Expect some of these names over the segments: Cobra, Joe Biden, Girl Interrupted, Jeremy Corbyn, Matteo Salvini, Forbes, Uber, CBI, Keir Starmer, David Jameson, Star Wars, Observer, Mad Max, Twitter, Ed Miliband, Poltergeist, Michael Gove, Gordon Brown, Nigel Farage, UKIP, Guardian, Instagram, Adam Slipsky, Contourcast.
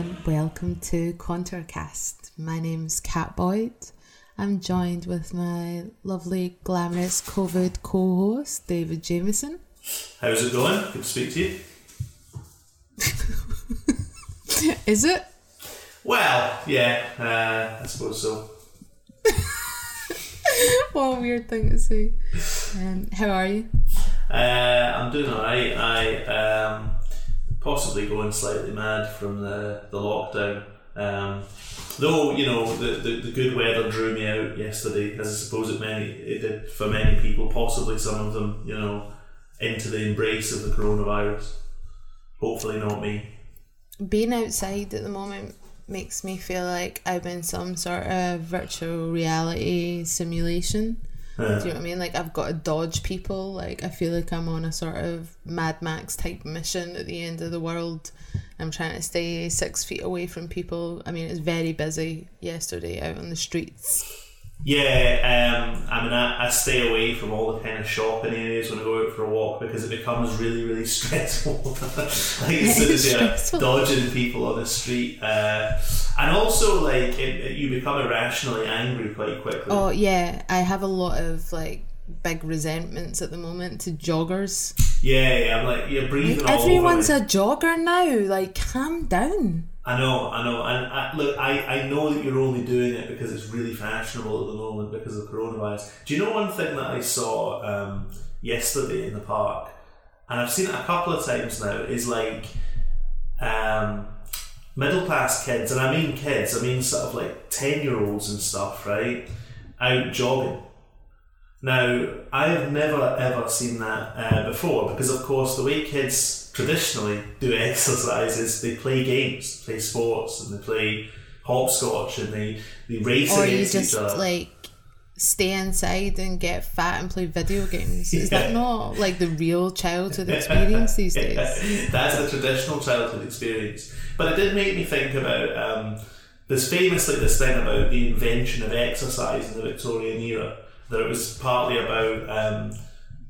and welcome to Contourcast. My name's Cat Boyd. I'm joined with my lovely, glamorous COVID co-host, David Jameson. How's it going? Good to speak to you. Is it? Well, yeah, I suppose so. What a weird thing to say. How are you? I'm doing alright. I possibly going slightly mad from the lockdown. Though, you know, the good weather drew me out yesterday, as I suppose it did for many people, possibly some of them, you know, into the embrace of the coronavirus. Hopefully not me. Being outside at the moment makes me feel like I'm in some sort of virtual reality simulation. Yeah. Do you know what I mean? Like, I've got to dodge people. Like, I feel like I'm on a sort of Mad Max type mission at the end of the world. I'm trying to stay 6 feet away from people. I mean, it was very busy yesterday out on the streets. Yeah, I mean, I stay away from all the kind of shopping areas when I go out for a walk because it becomes really, really stressful. Like, as soon as you're dodging people on the street. And also, like, you become irrationally angry quite quickly. Oh, yeah. I have a lot of, like, big resentments at the moment to joggers. Yeah, I'm like, you're breathing like, all everyone's over. Everyone's a jogger now. Like, calm down. I know, and I know that you're only doing it because it's really fashionable at the moment because of coronavirus. Do you know one thing that I saw yesterday in the park, and I've seen it a couple of times now, is like middle class kids, and I mean kids, I mean sort of like 10-year-olds and stuff, right, out jogging. Now, I have never ever seen that before because, of course, the way kids traditionally do exercises, they play games, play sports, and they play hopscotch, and they race against each other. Or you just like stay inside and get fat and play video games. Is that not like the real childhood experience these days? That's the traditional childhood experience. But it did make me think about there's famously this thing about the invention of exercise in the Victorian era, that it was partly about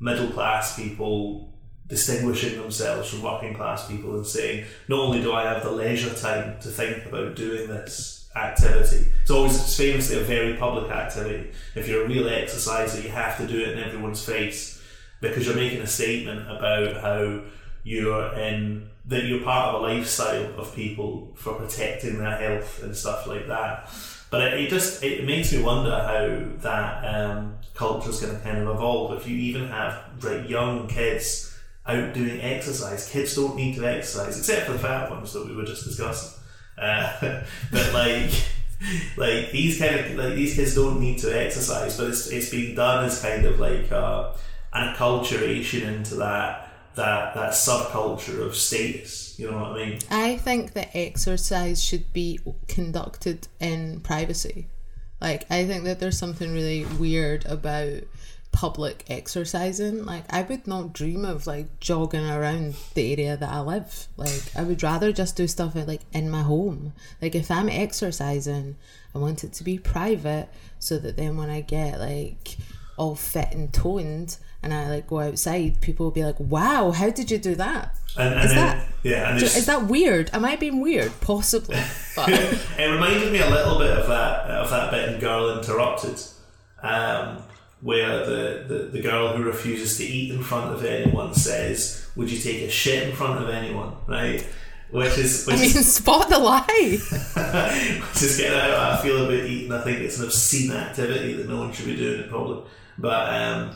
middle class people distinguishing themselves from working class people and saying, not only do I have the leisure time to think about doing this activity, it's always famously a very public activity. If you're a real exerciser, you have to do it in everyone's face because you're making a statement about how that you're part of a lifestyle of people for protecting their health and stuff like that. But it makes me wonder how that culture's going to kind of evolve. If you even have young kids out doing exercise. Kids don't need to exercise, except for the fat ones that we were just discussing. But like these kind of like these kids don't need to exercise, but it's being done as kind of like an acculturation into that subculture of status. You know what I mean? I think that exercise should be conducted in privacy. Like, I think that there's something really weird about public exercising. Like, I would not dream of like jogging around the area that I live. Like, I would rather just do stuff like in my home. Like, if I'm exercising, I want it to be private so that then when I get like all fit and toned and I like go outside, people will be like, wow, how did you do that? Is that weird? Am I being weird? Possibly. But it reminded me a little bit of that bit in Girl Interrupted, where the girl who refuses to eat in front of anyone says, would you take a shit in front of anyone, right? Which is spot the lie. Which is getting out how I feel about eating. I think it's an obscene activity that no one should be doing in public. But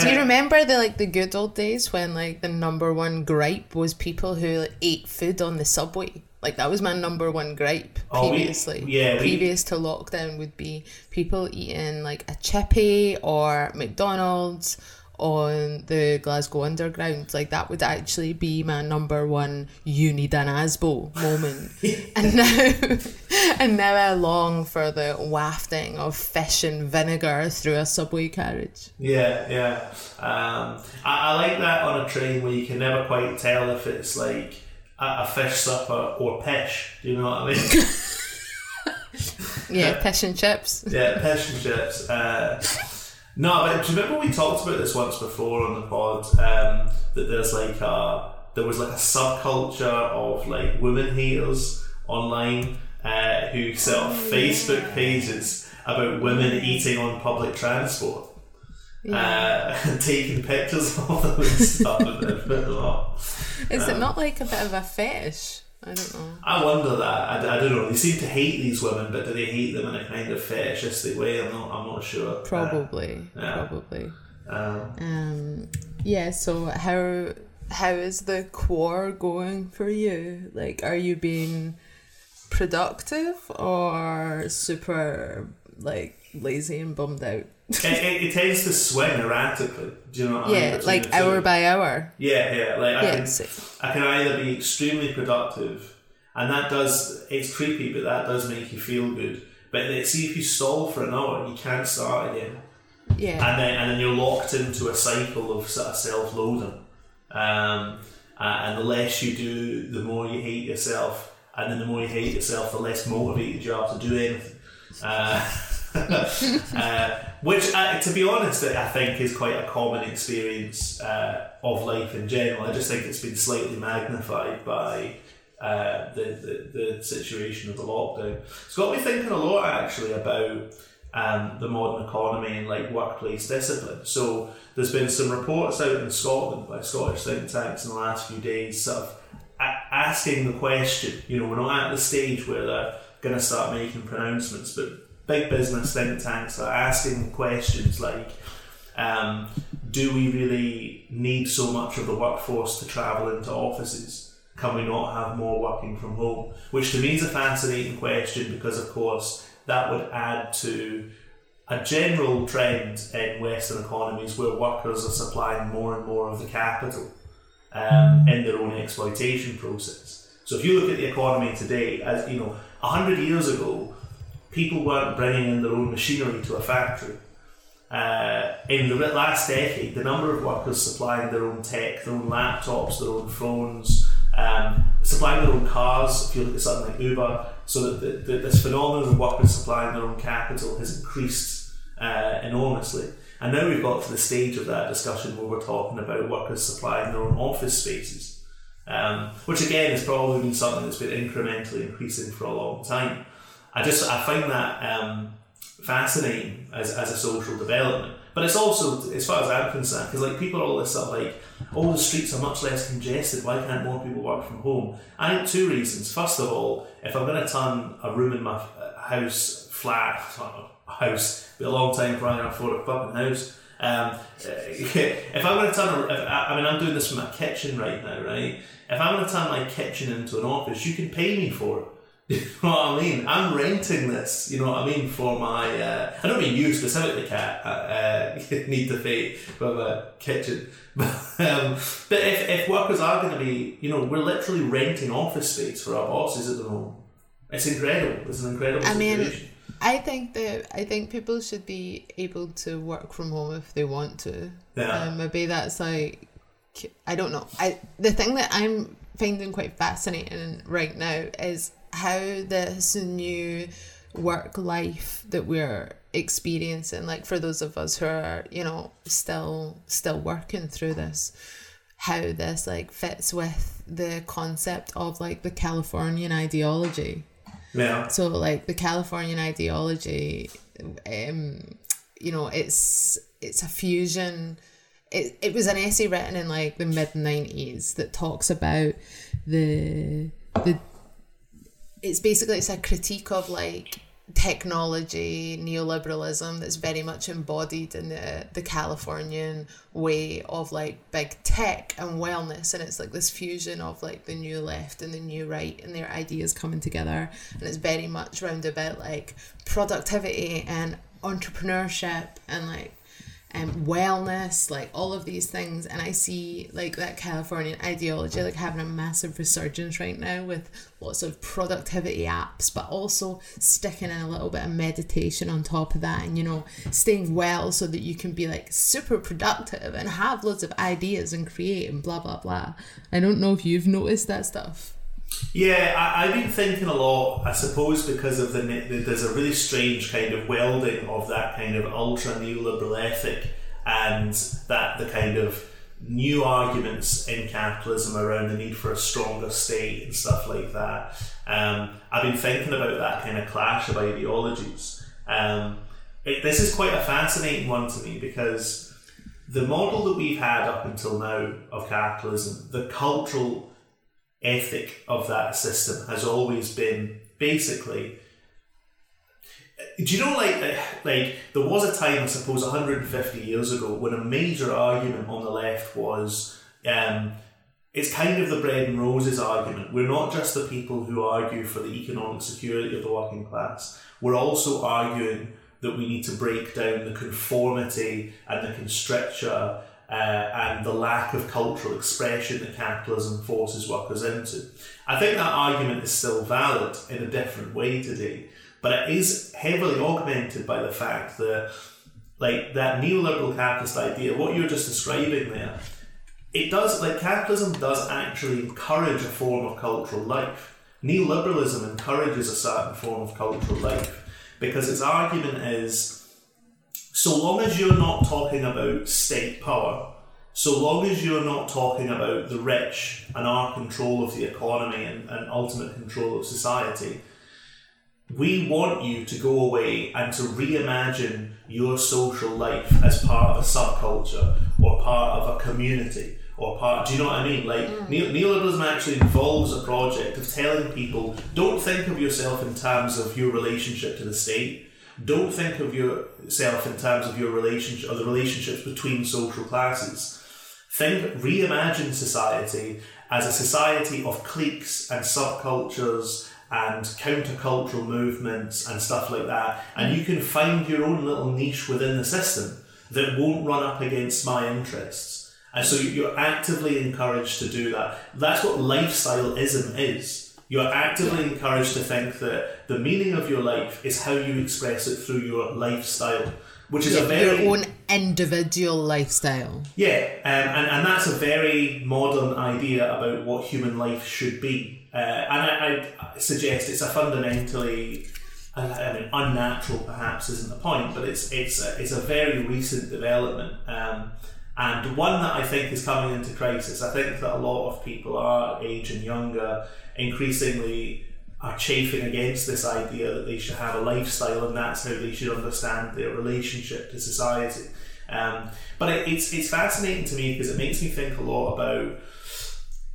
do you remember the good old days when like the number one gripe was people who like, ate food on the subway? Like, that was my number one gripe previously. Previous to lockdown would be people eating like a chippy or McDonald's on the Glasgow Underground. Like, that would actually be my number one you need an ASBO moment. And now I long for the wafting of fish and vinegar through a subway carriage. Yeah. I like that on a train where you can never quite tell if it's like a fish supper or pish, do you know what I mean? Yeah, pish and chips. Yeah, pish and chips. No, but do you remember we talked about this once before on the pod? That there was like a subculture of like women haters online who set up Facebook pages about women eating on public transport, and taking pictures of them and stuff and then putting them up. Is it not like a bit of a fetish? I don't know. I wonder that. I don't know. They seem to hate these women, but do they hate them in a kind of fetishistic way? I'm not sure. Probably. Probably. So how is the quar going for you? Like, are you being productive or super like lazy and bummed out? It tends to swing erratically. Do you know what I mean? Yeah, like hour by hour. Yeah. Like I can either be extremely productive, and that does, it's creepy, but that does make you feel good. But see, if you stall for an hour, you can't start again. Yeah. And then you're locked into a cycle of sort of self-loathing. And the less you do, the more you hate yourself. And then the more you hate yourself, the less motivated you are to do anything. Which, to be honest, I think is quite a common experience of life in general. I just think it's been slightly magnified by the situation of the lockdown. It's got me thinking a lot, actually, about the modern economy and like workplace discipline. So there's been some reports out in Scotland by Scottish think tanks in the last few days sort of asking the question, you know, we're not at the stage where they're going to start making pronouncements, but big business think tanks are asking questions like, do we really need so much of the workforce to travel into offices? Can we not have more working from home? Which to me is a fascinating question because, of course, that would add to a general trend in Western economies where workers are supplying more and more of the capital in their own exploitation process. So if you look at the economy today, as you know, 100 years ago, people weren't bringing in their own machinery to a factory. In the last decade, the number of workers supplying their own tech, their own laptops, their own phones, supplying their own cars, if you look at something like Uber, so that this phenomenon of workers supplying their own capital has increased enormously. And now we've got to the stage of that discussion where we're talking about workers supplying their own office spaces, which again has probably been something that's been incrementally increasing for a long time. I find that fascinating as a social development. But it's also, as far as I'm concerned, because like people are all this stuff like, oh, the streets are much less congested, why can't more people work from home? I think two reasons. First of all, if I'm going to turn a room in my house, it'll be a long time before I can afford a fucking house. If I'm going to turn, I'm doing this from my kitchen right now, right? If I'm going to turn my kitchen into an office, you can pay me for it. You know what I mean? I'm renting this, you know what I mean, for my... I don't mean you specifically, Kat, need to pay for the kitchen. But if workers are going to be... You know, we're literally renting office space for our bosses at the moment. It's incredible. It's an incredible situation. I think people should be able to work from home if they want to. Yeah. Maybe that's like... I don't know. The thing that I'm finding quite fascinating right now is... how this new work life that we're experiencing, like for those of us who are, you know, still working through this, how this like fits with the concept of like the Californian ideology. Yeah. So like the Californian ideology, you know, it's a fusion. It was an essay written in like the mid 90s that talks about the it's basically, it's a critique of like technology, neoliberalism that's very much embodied in the Californian way of like big tech and wellness. And it's like this fusion of like the new left and the new right and their ideas coming together. And it's very much round about like productivity and entrepreneurship and like wellness, like all of these things. And I see like that Californian ideology like having a massive resurgence right now with lots of productivity apps, but also sticking in a little bit of meditation on top of that and, you know, staying well so that you can be like super productive and have loads of ideas and create and blah blah blah. I don't know if you've noticed that stuff. Yeah, I've been thinking a lot, I suppose, because of there's a really strange kind of welding of that kind of ultra neoliberal ethic and that the kind of new arguments in capitalism around the need for a stronger state and stuff like that. I've been thinking about that kind of clash of ideologies. This is quite a fascinating one to me, because the model that we've had up until now of capitalism, the cultural ethic of that system has always been basically... Do you know, like there was a time, I suppose, 150 years ago when a major argument on the left was... It's kind of the bread and roses argument. We're not just the people who argue for the economic security of the working class. We're also arguing that we need to break down the conformity and the constricture and the lack of cultural expression that capitalism forces workers into. I think that argument is still valid in a different way today, but it is heavily augmented by the fact that, like, that neoliberal capitalist idea, what you're just describing there, it does, like, capitalism does actually encourage a form of cultural life. Neoliberalism encourages a certain form of cultural life because its argument is, so long as you're not talking about state power, so long as you're not talking about the rich and our control of the economy and ultimate control of society, we want you to go away and to reimagine your social life as part of a subculture or part of a community. Do you know what I mean? Like, neoliberalism actually involves a project of telling people, don't think of yourself in terms of your relationship to the state. Don't think of yourself in terms of your relationship or the relationships between social classes. Reimagine society as a society of cliques and subcultures and countercultural movements and stuff like that. And you can find your own little niche within the system that won't run up against my interests. And so you're actively encouraged to do that. That's what lifestyleism is. You're actively encouraged to think that the meaning of your life is how you express it through your lifestyle, which is a very... Your own individual lifestyle. Yeah, and that's a very modern idea about what human life should be. And I suggest it's a fundamentally... I mean, unnatural perhaps isn't the point, but it's a very recent development. And one that I think is coming into crisis. I think that a lot of people our age and younger increasingly are chafing against this idea that they should have a lifestyle and that's how they should understand their relationship to society. But it's fascinating to me because it makes me think a lot about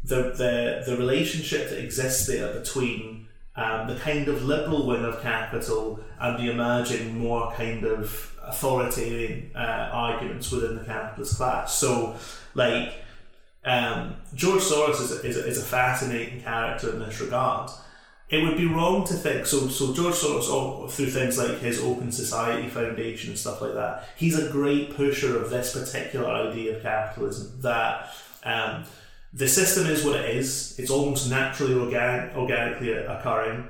the relationship that exists there between the kind of liberal wing of capital and the emerging more kind of authoritarian arguments within the capitalist class. So, like, George Soros is a fascinating character in this regard. It would be wrong to think... So George Soros, through things like his Open Society Foundation and stuff like that, he's a great pusher of this particular idea of capitalism, that... the system is what it is. It's almost naturally organically occurring.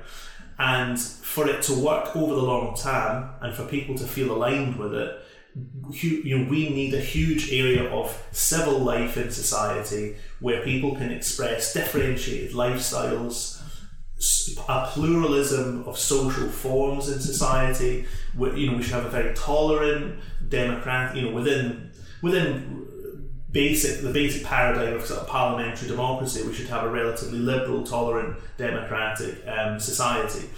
And for it to work over the long term and for people to feel aligned with it, we need a huge area of civil life in society where people can express differentiated lifestyles, a pluralism of social forms in society. We should have a very tolerant, democratic, within the basic paradigm of, sort of, parliamentary democracy, we should have a relatively liberal, tolerant, democratic society.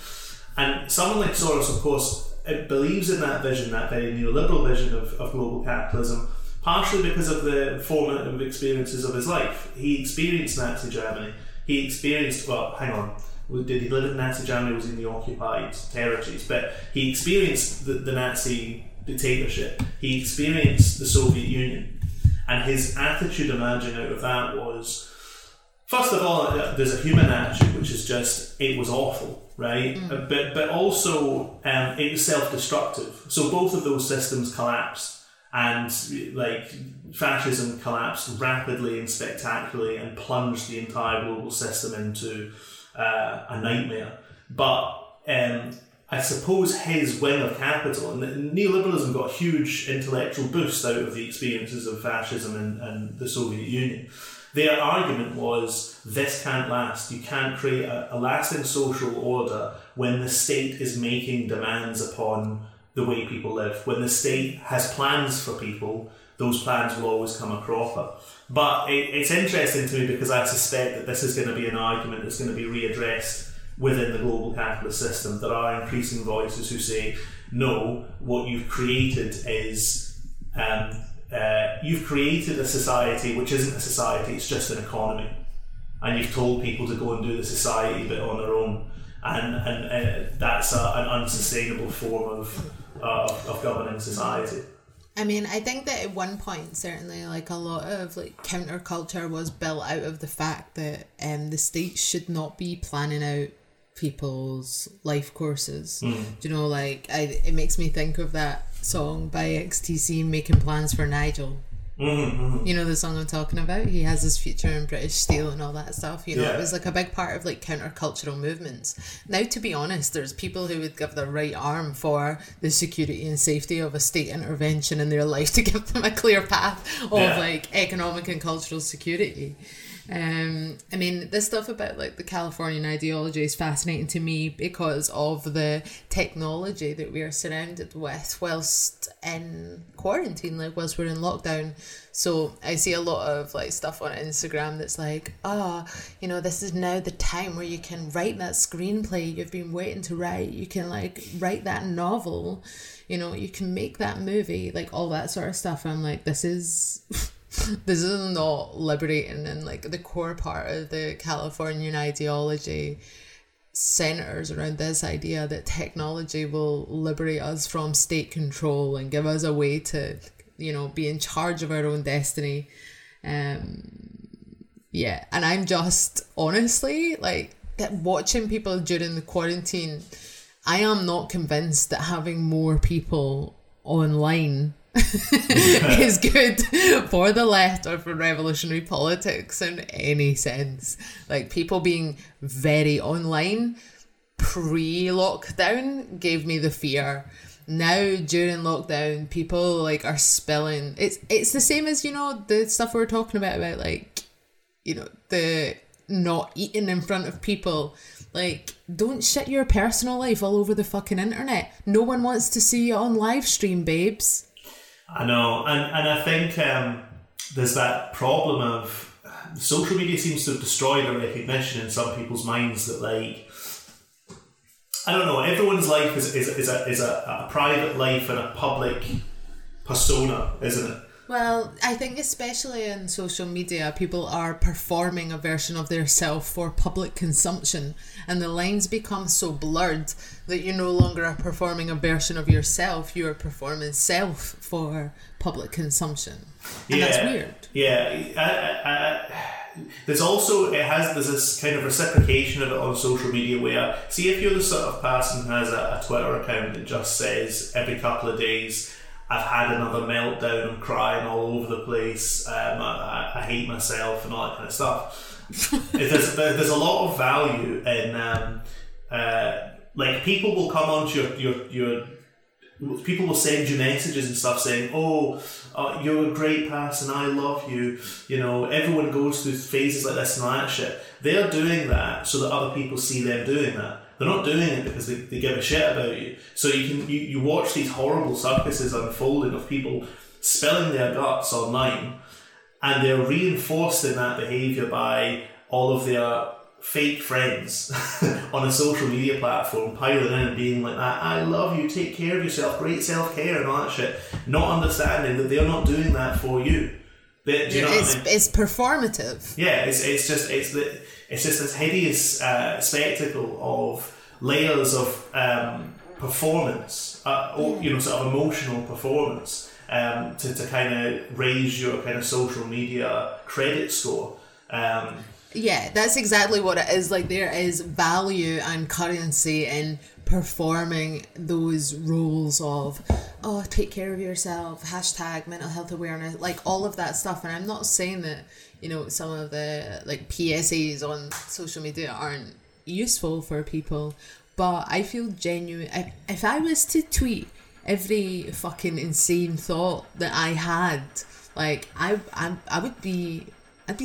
And someone like Soros, of course, believes in that vision, that very neoliberal vision of global capitalism, partially because of the formative experiences of his life. He experienced Nazi Germany. He experienced, did he live in Nazi Germany? Was he in the occupied territories? But he experienced the Nazi dictatorship. He experienced the Soviet Union. And his attitude emerging out of that was, first of all, there's a human attitude, which is just, it was awful, right? Mm. But also, it was self-destructive. So both of those systems collapsed. And, like, fascism collapsed rapidly and spectacularly and plunged the entire global system into a nightmare. But... I suppose his wing of capital, and neoliberalism got a huge intellectual boost out of the experiences of fascism and the Soviet Union. Their argument was, this can't last. You can't create a lasting social order when the state is making demands upon the way people live. When the state has plans for people, those plans will always come a cropper. But it's interesting to me because I suspect that this is going to be an argument that's going to be readdressed within the global capitalist system, there are increasing voices who say, no, what you've created is you've created a society which isn't a society, it's just an economy, and you've told people to go and do the society bit on their own, and that's an unsustainable form of governing society. I mean, I think that at one point, certainly, like a lot of like counterculture was built out of the fact that the state should not be planning out people's life courses. Do you know, like, it makes me think of that song by XTC, Making Plans for Nigel. You know the song I'm talking about? He has his future in British Steel and all that stuff, you know. It was like a big part of like countercultural movements. Now, to be honest, there's people who would give their right arm for the security and safety of a state intervention in their life to give them a clear path of like economic and cultural security. I mean, this stuff about like the Californian ideology is fascinating to me because of the technology that we are surrounded with whilst in quarantine, like whilst we're in lockdown. So I see a lot of like stuff on Instagram that's like, you know, this is now the time where you can write that screenplay you've been waiting to write. You can like write that novel, you know, you can make that movie, like all that sort of stuff. I'm like, this is not liberating, and like the core part of the Californian ideology centers around this idea that technology will liberate us from state control and give us a way to, you know, be in charge of our own destiny. Yeah, and I'm just honestly like watching people during the quarantine, I am not convinced that having more people online is good for the left or for revolutionary politics in any sense. Like people being very online pre-lockdown gave me the fear. Now during lockdown, people like are spilling. It's the same as, you know, the stuff we were talking about like, you know, the not eating in front of people. Like, don't shit your personal life all over the fucking internet. No one wants to see you on live stream, babes. I know, and I think there's that problem of social media seems to have destroyed a recognition in some people's minds that, like, I don't know, everyone's life is a private life and a public persona, isn't it? Well, I think especially in social media, people are performing a version of their self for public consumption, and the lines become so blurred that you no longer are performing a version of yourself, you are performing self for public consumption. And yeah, that's weird. Yeah. There's this kind of reciprocation of it on social media where, see, if you're the sort of person who has a Twitter account that just says every couple of days, I've had another meltdown, I'm crying all over the place, I hate myself and all that kind of stuff. there's a lot of value in like people will come onto your people will send you messages and stuff saying, you're a great person, I love you, you know, everyone goes through phases like this and that shit. They're doing that so that other people see them doing that. They're not doing it because they give a shit about you. So you watch these horrible circuses unfolding of people spilling their guts online, and they're reinforced in that behaviour by all of their fake friends on a social media platform piling in and being like that, I love you, take care of yourself, great self-care and all that shit, not understanding that they're not doing that for you. Do you know what I mean? It's performative. Yeah, it's just this hideous spectacle of layers of performance, you know, sort of emotional performance, to kind of raise your kind of social media credit score. Yeah, that's exactly what it is. Like, there is value and currency in performing those roles of, take care of yourself, hashtag mental health awareness, like all of that stuff. And I'm not saying that, you know, some of the like PSAs on social media aren't useful for people, but I feel genuine. If I was to tweet every fucking insane thought that I had, like I'd be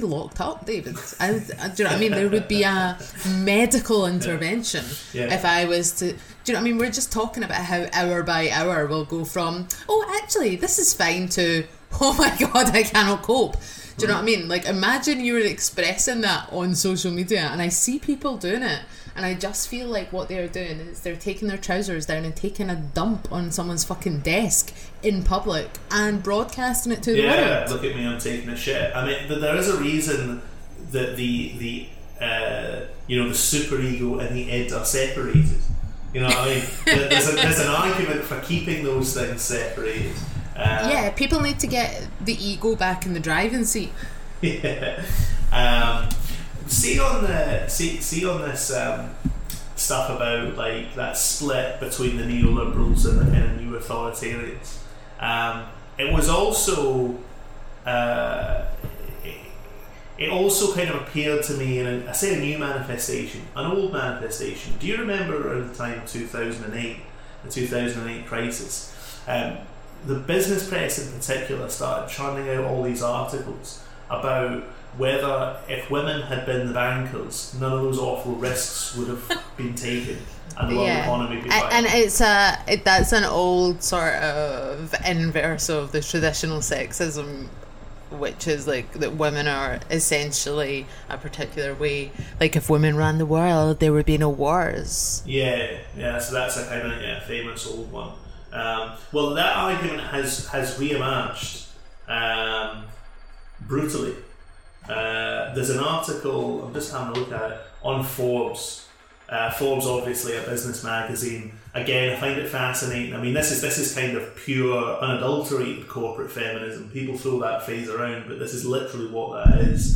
locked up, David. Do you know what I mean? There would be a medical intervention if I was to... Do you know what I mean? We're just talking about how hour by hour we'll go from, actually, this is fine, to, oh my God, I cannot cope. Do you know what I mean? Like, imagine you were expressing that on social media, and I see people doing it. And I just feel like what they're doing is they're taking their trousers down and taking a dump on someone's fucking desk in public and broadcasting it to the world. Yeah, look at me, I'm taking a shit. I mean, there is a reason that the superego and the id are separated. You know what I mean? There's an argument for keeping those things separated. Yeah, people need to get the ego back in the driving seat. Yeah. See on this stuff about like that split between the neoliberals and the new authoritarians. It was also it also kind of appeared to me in a new manifestation, an old manifestation. Do you remember around the time 2008, the 2008 crisis? The business press in particular started churning out all these articles about whether if women had been the bankers, none of those awful risks would have been taken and the world economy would be fine. And that's an old sort of inverse of the traditional sexism, which is like that women are essentially a particular way, like if women ran the world there would be no wars. So that's a kind of famous old one. Well, that argument has re-emerged brutally. There's an article, I'm just having a look at it, on Forbes. Forbes, obviously a business magazine. Again, I find it fascinating. I mean, this is kind of pure, unadulterated corporate feminism. People throw that phrase around, but this is literally what that is.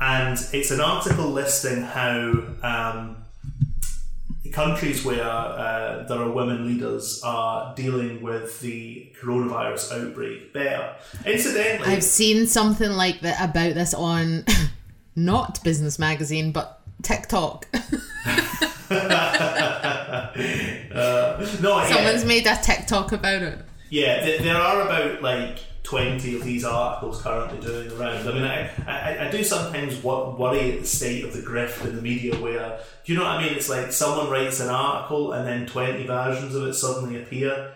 And it's an article listing how countries where there are women leaders are dealing with the coronavirus outbreak better. Incidentally, I've seen something like that about this on not Business Magazine but TikTok. Someone's made a TikTok about it. Yeah, there are about like 20 of these articles currently doing the round. I mean, I do sometimes worry at the state of the grift in the media where, do you know what I mean? It's like someone writes an article and then 20 versions of it suddenly appear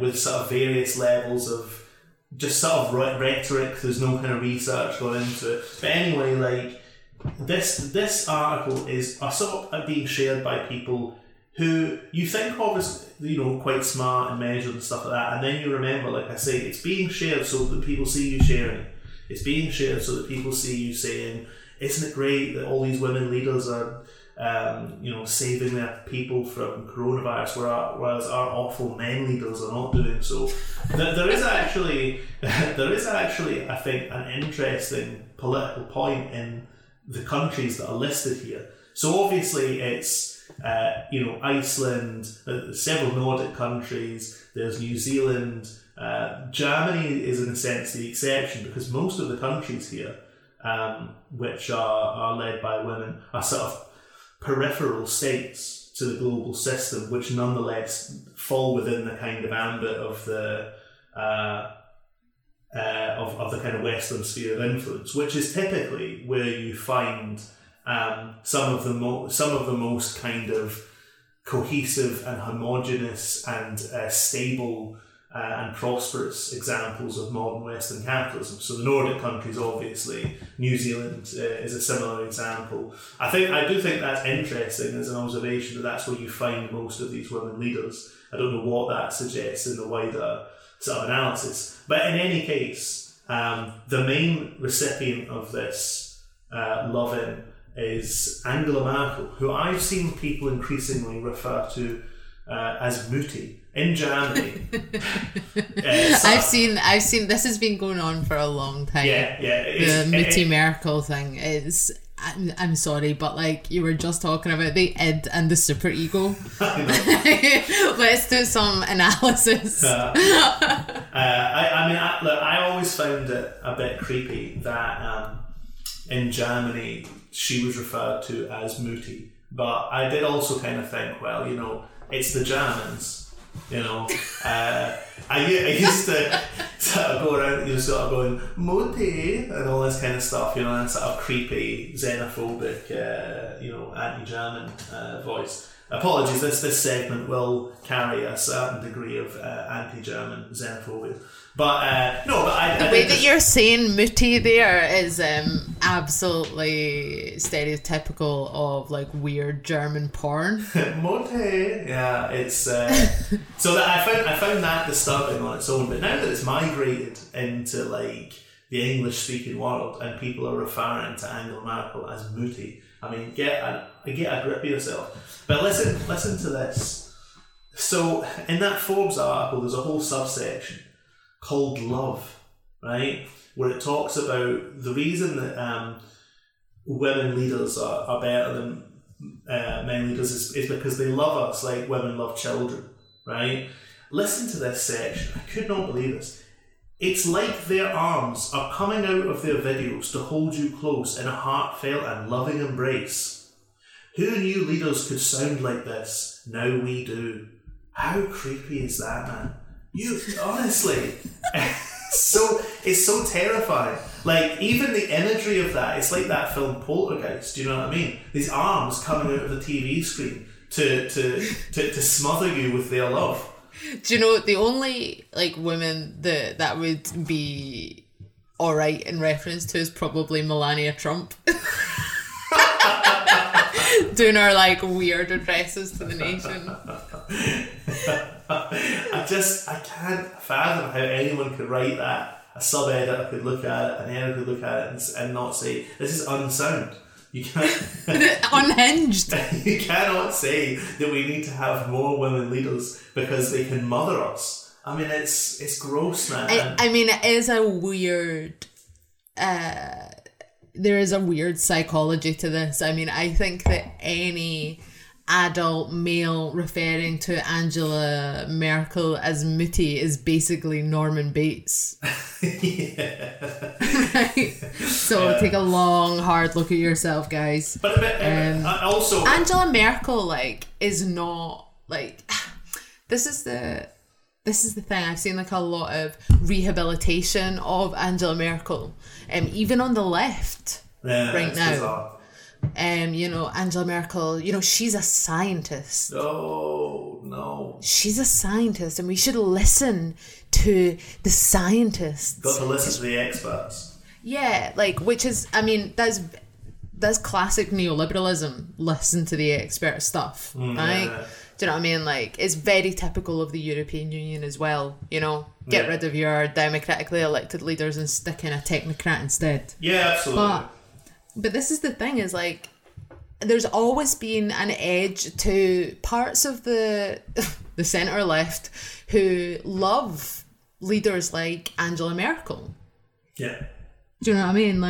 with sort of various levels of just sort of rhetoric. There's no kind of research going into it. But anyway, like this article is sort of being shared by people who you think of as, you know, quite smart and measured and stuff like that, and then you remember, like I say, it's being shared so that people see you sharing. It's being shared so that people see you saying, isn't it great that all these women leaders are, saving their people from coronavirus, whereas our awful men leaders are not doing so. There is actually, I think, an interesting political point in the countries that are listed here. So obviously it's, Iceland, several Nordic countries, there's New Zealand. Germany is in a sense the exception because most of the countries here, which are led by women, are sort of peripheral states to the global system, which nonetheless fall within the kind of ambit of the the kind of Western sphere of influence, which is typically where you find some of the most kind of cohesive and homogeneous and stable and prosperous examples of modern Western capitalism. So the Nordic countries, obviously, New Zealand is a similar example. I do think that's interesting as an observation that that's where you find most of these women leaders. I don't know what that suggests in the wider sort of analysis, but in any case, the main recipient of this love-in is Angela Merkel, who I've seen people increasingly refer to as Mutti in Germany. I've seen this has been going on for a long time. The Mutti Merkel thing is, I'm sorry, but like you were just talking about the id and the superego. Let's do some analysis. I always found it a bit creepy that in Germany she was referred to as Mutti, but I did also kind of think, well, you know, it's the Germans, you know. I used to sort of go around, you know, sort of going Mutti and all this kind of stuff, you know, and sort of creepy, xenophobic, anti-German voice. Apologies, this segment will carry a certain degree of anti-German xenophobia. But no, but I, the way that you're saying "mutti" there is absolutely stereotypical of like weird German porn. Mutti, yeah, it's so that I found that disturbing on its own. But now that it's migrated into like the English-speaking world and people are referring to Angela Merkel as mutti, I mean, get a grip of yourself. But listen to this. So in that Forbes article, there's a whole subsection called love, right? Where it talks about the reason that women leaders are better than men leaders is because they love us like women love children, right? Listen to this section. I could not believe this. It's like their arms are coming out of their videos to hold you close in a heartfelt and loving embrace. Who knew leaders could sound like this? Now we do. How creepy is that, man? You honestly, it's so terrifying. Like even the imagery of that, it's like that film Poltergeist. Do you know what I mean? These arms coming out of the TV screen to smother you with their love. Do you know the only like woman that would be all right in reference to is probably Melania Trump. Doing our like weird addresses to the nation. I can't fathom how anyone could write that. A sub-editor could look at it, an editor could look at it and not say, this is unsound. You can't... Unhinged. You cannot say that we need to have more women leaders because they can mother us. I mean, it's gross, man. I mean, it is a weird... there is a weird psychology to this. I mean, I think that any... adult male referring to Angela Merkel as mutti is basically Norman Bates. Right? So take a long hard look at yourself, guys. But also Angela Merkel is not this is the thing. I've seen a lot of rehabilitation of Angela Merkel even on the left right now. Bizarre. Angela Merkel, she's a scientist. Oh, no. She's a scientist, and we should listen to the scientists. Got to listen to the experts. Yeah, which is, I mean, that's classic neoliberalism, listen to the expert stuff, right? Yeah. Do you know what I mean? It's very typical of the European Union as well, Get rid of your democratically elected leaders and stick in a technocrat instead. Yeah, absolutely. But this is the thing is there's always been an edge to parts of the centre left who love leaders like Angela Merkel. Yeah. Do you know what I mean?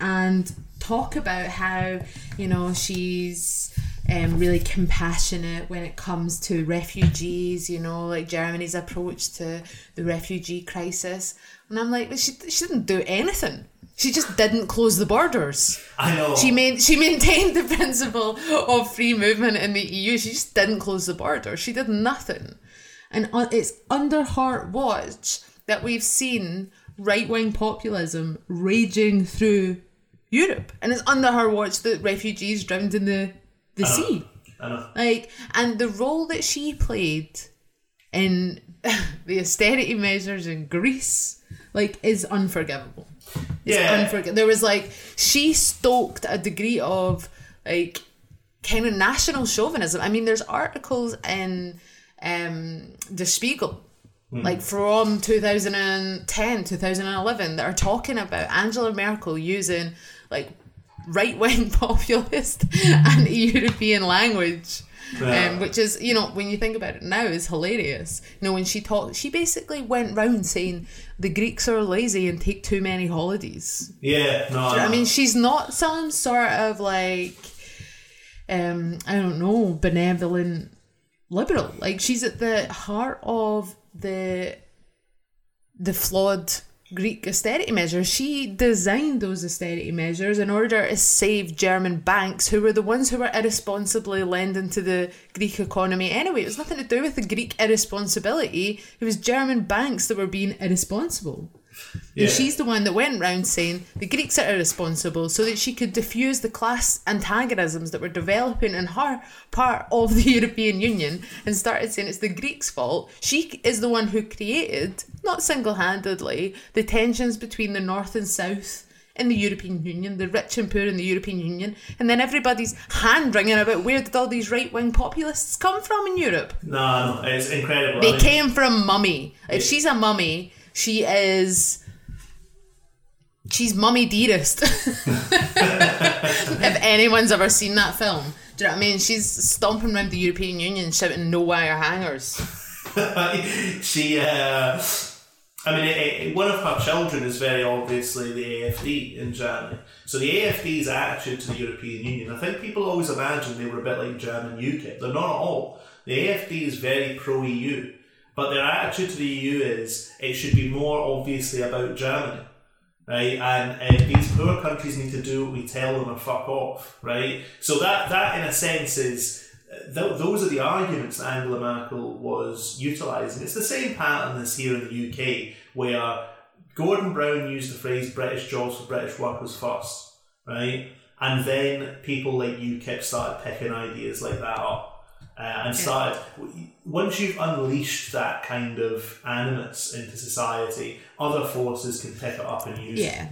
And talk about how, she's really compassionate when it comes to refugees, Germany's approach to the refugee crisis. And I'm like, she didn't do anything. She just didn't close the borders. I know. She maintained the principle of free movement in the EU. She just didn't close the borders. She did nothing. And it's under her watch that we've seen right-wing populism raging through Europe. And it's under her watch that refugees drowned in the sea. I know. And the role that she played in the austerity measures in Greece, is unforgivable. There was she stoked a degree of kind of national chauvinism. I mean, there's articles in the Spiegel from 2010 2011 that are talking about Angela Merkel using right-wing populist and European language. Yeah. Which is, when you think about it now, is hilarious. When she talked, she basically went round saying the Greeks are lazy and take too many holidays. Yeah, no. I mean, she's not some sort of I don't know, benevolent liberal. She's at the heart of the flawed Greek austerity measures. She designed those austerity measures in order to save German banks, who were the ones who were irresponsibly lending to the Greek economy anyway. It was nothing to do with the Greek irresponsibility. It was German banks that were being irresponsible. Yeah. She's the one that went round saying the Greeks are irresponsible, so that she could diffuse the class antagonisms that were developing in her part of the European Union, and started saying it's the Greeks' fault. She is the one who created, not single-handedly, the tensions between the North and South in the European Union, the rich and poor in the European Union, and then everybody's hand-wringing about where did all these right-wing populists come from in Europe. No, it's incredible. They came from mummy. If she's a mummy, she is... she's mummy dearest. If anyone's ever seen that film. Do you know what I mean? She's stomping around the European Union shouting no wire hangers. She... I mean, one of her children is very obviously the AFD in Germany. So the AFD's attitude to the European Union, I think people always imagine they were a bit like German UKIP. They're not at all. The AFD is very pro-EU, but their attitude to the EU is it should be more obviously about Germany, right? And these poor countries need to do what we tell them or fuck off, right? So that in a sense is... those are the arguments that Angela Merkel was utilising. It's the same pattern as here in the UK, where Gordon Brown used the phrase British jobs for British workers first, right? And then people like UKIP started picking ideas like that up. And started, once you've unleashed that kind of animus into society, other forces can pick it up and use it.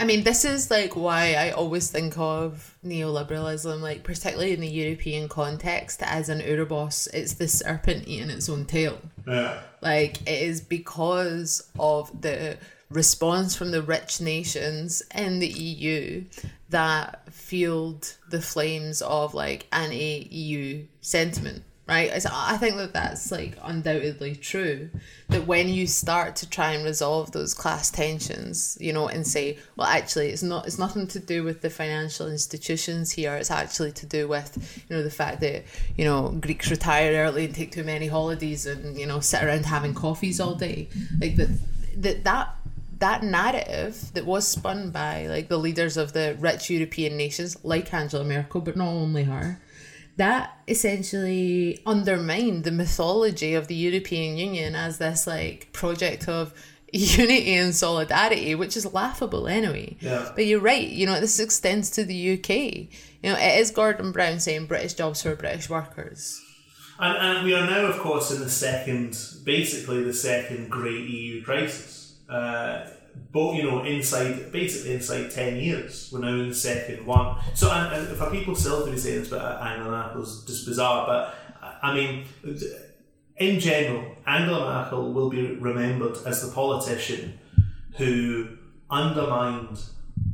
I mean, this is, like, why I always think of neoliberalism, like, particularly in the European context, as an Ouroboros. It's the serpent eating its own tail. Yeah. Like, it is because of the response from the rich nations in the EU that fueled the flames of, like, anti-EU sentiment, right? So I think that that's, like, undoubtedly true, that when you start to try and resolve those class tensions, you know, and say, well, actually, it's nothing to do with the financial institutions here. It's actually to do with, you know, the fact that, you know, Greeks retire early and take too many holidays and, you know, sit around having coffees all day. Like, that narrative that was spun by, like, the leaders of the rich European nations, like Angela Merkel, but not only her, that essentially undermined the mythology of the European Union as this, like, project of unity and solidarity, which is laughable anyway. Yeah. But you're right, you know, this extends to the UK. You know, it is Gordon Brown saying British jobs for British workers. And we are now, of course, in the second great EU crisis. But, you know, inside 10 years, we're now in the second one. So, and for people still to be saying this about Angela Merkel is just bizarre, but, I mean, in general, Angela Merkel will be remembered as the politician who undermined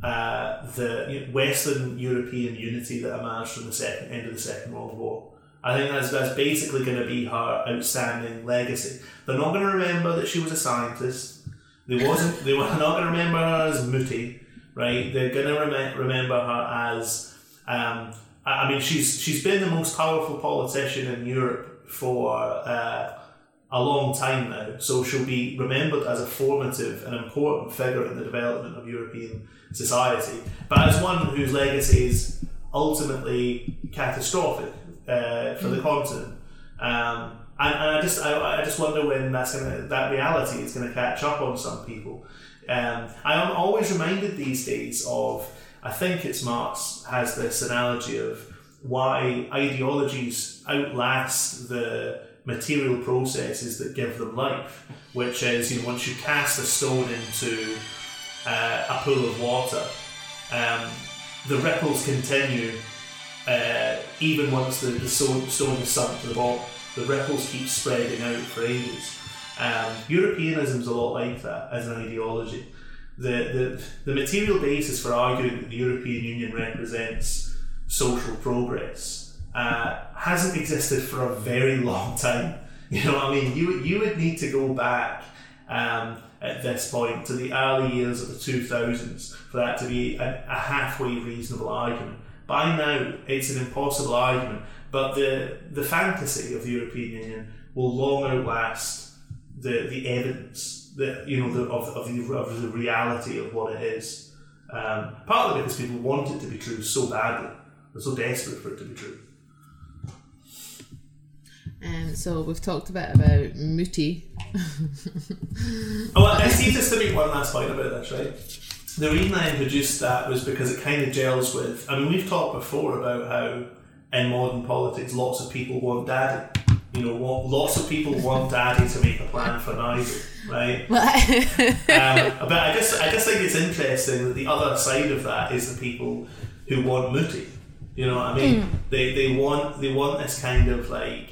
the Western European unity that emerged from the end of the Second World War. I think that's basically going to be her outstanding legacy. They're not going to remember that she was a scientist. They were not going to remember her as Mutti, right? They're going to remember her as... I mean, she's been the most powerful politician in Europe for a long time now, so she'll be remembered as a formative and important figure in the development of European society, but as one whose legacy is ultimately catastrophic for the continent. And I just wonder when that reality is going to catch up on some people. I am always reminded these days of, I think it's Marx has this analogy of why ideologies outlast the material processes that give them life, which is, you know, once you cast a stone into a pool of water, the ripples continue even once the stone is sunk to the bottom. The ripples keep spreading out for ages. Europeanism's a lot like that as an ideology. The material basis for arguing that the European Union represents social progress hasn't existed for a very long time. You know what I mean? You would need to go back at this point to the early years of the 2000s for that to be a halfway reasonable argument. By now, it's an impossible argument. But the fantasy of the European Union will long outlast the evidence that, you know, of the reality of what it is. Partly because people want it to be true so badly, they're so desperate for it to be true. So we've talked a bit about Muti. I see, just to make one last point about this, right? The reason I introduced that was because it kind of gels with... I mean, we've talked before about how in modern politics lots of people want daddy. You know, lots of people want daddy to make a plan for Nigel, right? But I just think it's interesting that the other side of that is the people who want Muti. You know what I mean? They want this kind of like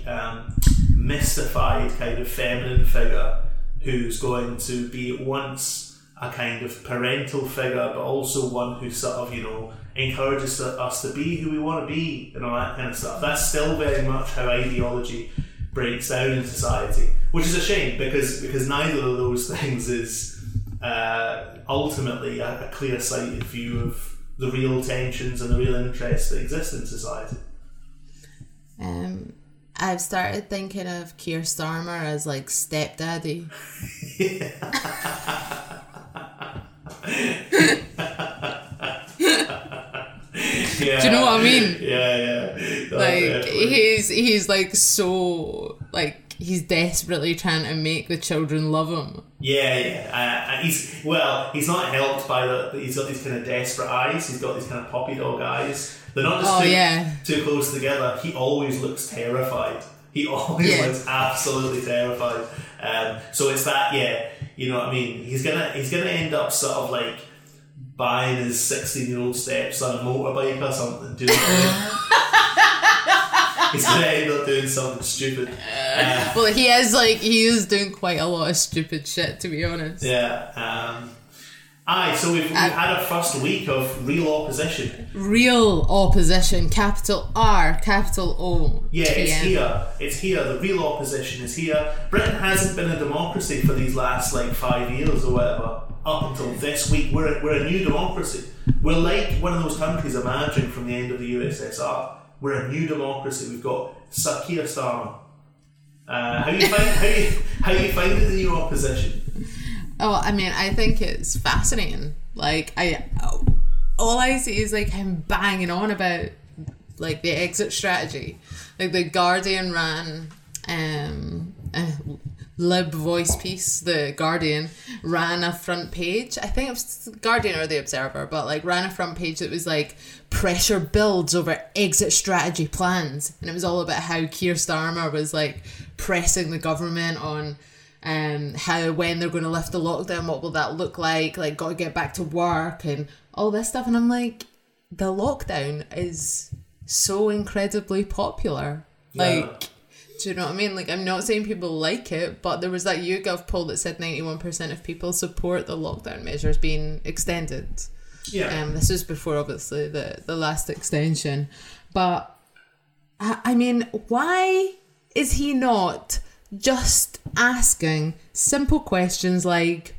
mystified kind of feminine figure who's going to be at once a kind of parental figure, but also one who sort of, you know, encourages us to be who we want to be and all that kind of stuff. That's still very much how ideology breaks down in society, which is a shame because neither of those things is ultimately a clear-sighted view of the real tensions and the real interests that exist in society. I've started thinking of Keir Starmer as like stepdaddy. Yeah. Yeah. Do you know what I mean? Yeah, yeah. No, like definitely. he's like so like he's desperately trying to make the children love him. Yeah, yeah. He's not helped by that. He's got these kind of desperate eyes. He's got these kind of puppy dog eyes. They're not just too close together. He always looks terrified. He always looks absolutely terrified. So it's that, yeah. You know what I mean? He's gonna end up sort of like buying his 16-year-old stepson a motorbike or something. Do you know what I mean? He's gonna end up doing something stupid. Well, he is doing quite a lot of stupid shit, to be honest. Yeah. So we've had our first week of real opposition. Real opposition, capital R, capital O. Yeah, it's here. It's here. The real opposition is here. Britain hasn't been a democracy for these last like 5 years or whatever. Up until this week, we're a new democracy. We're like one of those countries emerging from the end of the USSR. We're a new democracy. We've got Sir Keir Starmer. How you finding the new opposition? Oh, I mean, I think it's fascinating. Like, all I see is like him banging on about like the exit strategy. Like the Guardian ran, a lib voice piece. The Guardian ran a front page. I think it was the Guardian or the Observer, but like ran a front page that was like pressure builds over exit strategy plans, and it was all about how Keir Starmer was like pressing the government on. When they're going to lift the lockdown, what will that look like? Like, got to get back to work and all this stuff. And I'm like, the lockdown is so incredibly popular. Yeah. Like, do you know what I mean? Like, I'm not saying people like it, but there was that YouGov poll that said 91% of people support the lockdown measures being extended. Yeah. This was before, obviously, the last extension. But, I mean, why is he not just asking simple questions like,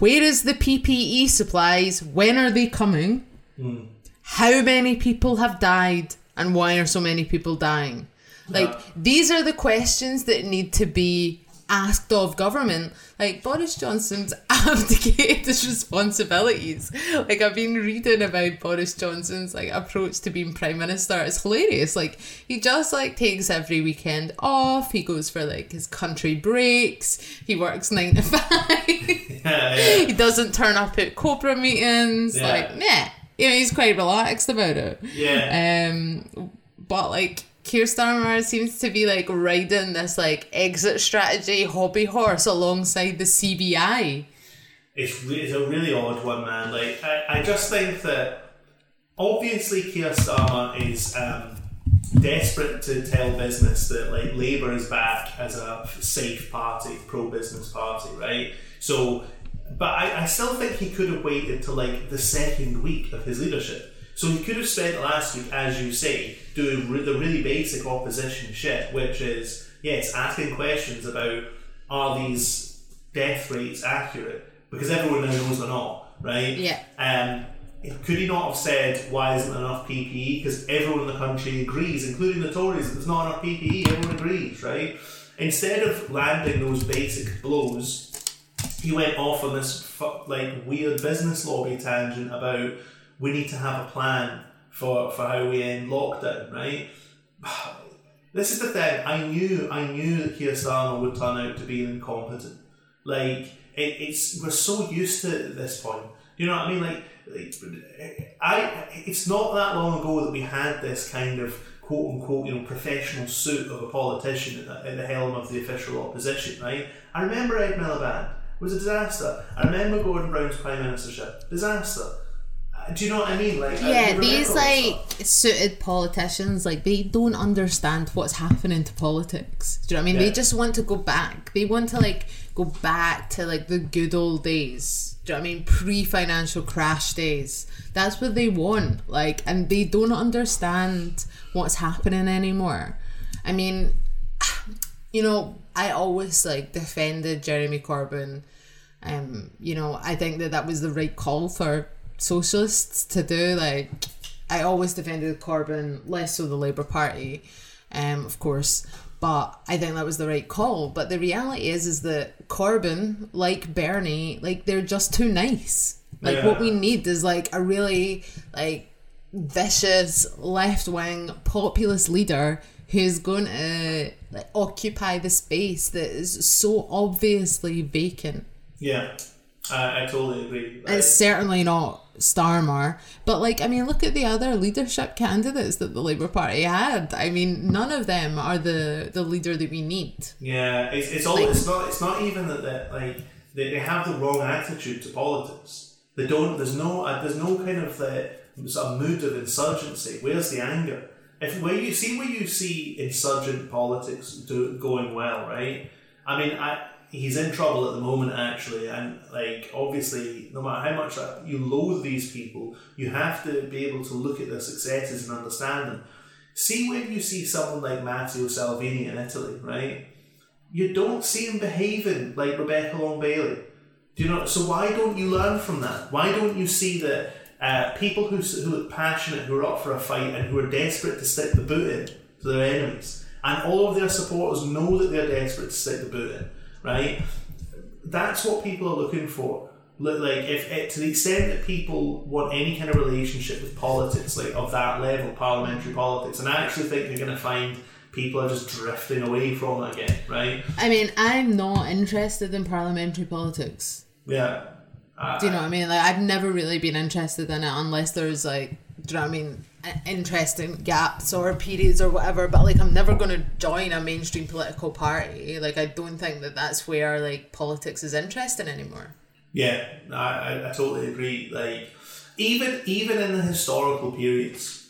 where is the PPE supplies? When are they coming? Mm. How many people have died? And why are so many people dying? Like, these are the questions that need to be asked of government. Like, Boris Johnson's abdicated his responsibilities. Like, I've been reading about Boris Johnson's like approach to being prime minister. It's hilarious. Like, he just like takes every weekend off. He goes for like his country breaks. He works 9 to 5. Yeah, yeah. He doesn't turn up at Cobra meetings. Yeah. Like, nah. You know, he's quite relaxed about it. Yeah. But like, Keir Starmer seems to be like riding this like exit strategy hobby horse alongside the CBI. It's a really odd one, man. Like, I just think that obviously Keir Starmer is desperate to tell business that like Labour is back as a safe party, pro-business party, right? So, but I still think he could have waited till like the second week of his leadership. So he could have spent last week, as you say, doing the really basic opposition shit, which is, yes, asking questions about, are these death rates accurate? Because everyone now knows they're not, right? Yeah. Could he not have said, why isn't there enough PPE? Because everyone in the country agrees, including the Tories, that there's not enough PPE, everyone agrees, right? Instead of landing those basic blows, he went off on this like weird business lobby tangent about, we need to have a plan for how we end lockdown, right? This is the thing. I knew that Keir Starmer would turn out to be incompetent. Like, it's we're so used to it at this point. You know what I mean? It's not that long ago that we had this kind of quote unquote, you know, professional suit of a politician at the helm of the official opposition, right? I remember Ed Miliband. It was a disaster. I remember Gordon Brown's prime ministership. Disaster. Do you know what I mean? Like, yeah, these suited politicians, like, they don't understand what's happening to politics. Do you know what I mean? Yeah. They just want to go back. They want to go back to the good old days. Do you know what I mean? Pre-financial crash days. That's what they want. And they don't understand what's happening anymore. I mean, you know, I always defended Jeremy Corbyn. You know, I think that was the right call for socialists to do. I always defended Corbyn, less so the Labour Party, of course, but I think that was the right call. But the reality is that Corbyn, like Bernie, they're just too nice. What we need is a really vicious left-wing populist leader who's going to occupy the space that is so obviously vacant. Yeah, I totally agree. It's certainly not Starmer, but look at the other leadership candidates that the Labour Party had. I mean, none of them are the leader that we need. Yeah, it's not even that they have the wrong attitude to politics. They don't. There's no kind of sort of mood of insurgency. Where's the anger? Where you see insurgent politics going well, right? I mean, he's in trouble at the moment, actually, and obviously, no matter how much you loathe these people, you have to be able to look at their successes and understand them. See, when you see someone like Matteo Salvini in Italy, right? You don't see him behaving like Rebecca Long Bailey. Do you know? So why don't you learn from that? Why don't you see that? People who look passionate, who are up for a fight, and who are desperate to stick the boot in to their enemies, and all of their supporters know that they're desperate to stick the boot in, right? That's what people are looking for. If to the extent that people want any kind of relationship with politics, of that level, parliamentary politics, and I actually think you're going to find people are just drifting away from it again, right? I mean, I'm not interested in parliamentary politics. Yeah. Do you know what I mean? I've never really been interested in it unless there's do you know what I mean, interesting gaps or periods or whatever, but I'm never going to join a mainstream political party. I don't think that that's where politics is interesting anymore. Yeah, I totally agree. Even in the historical periods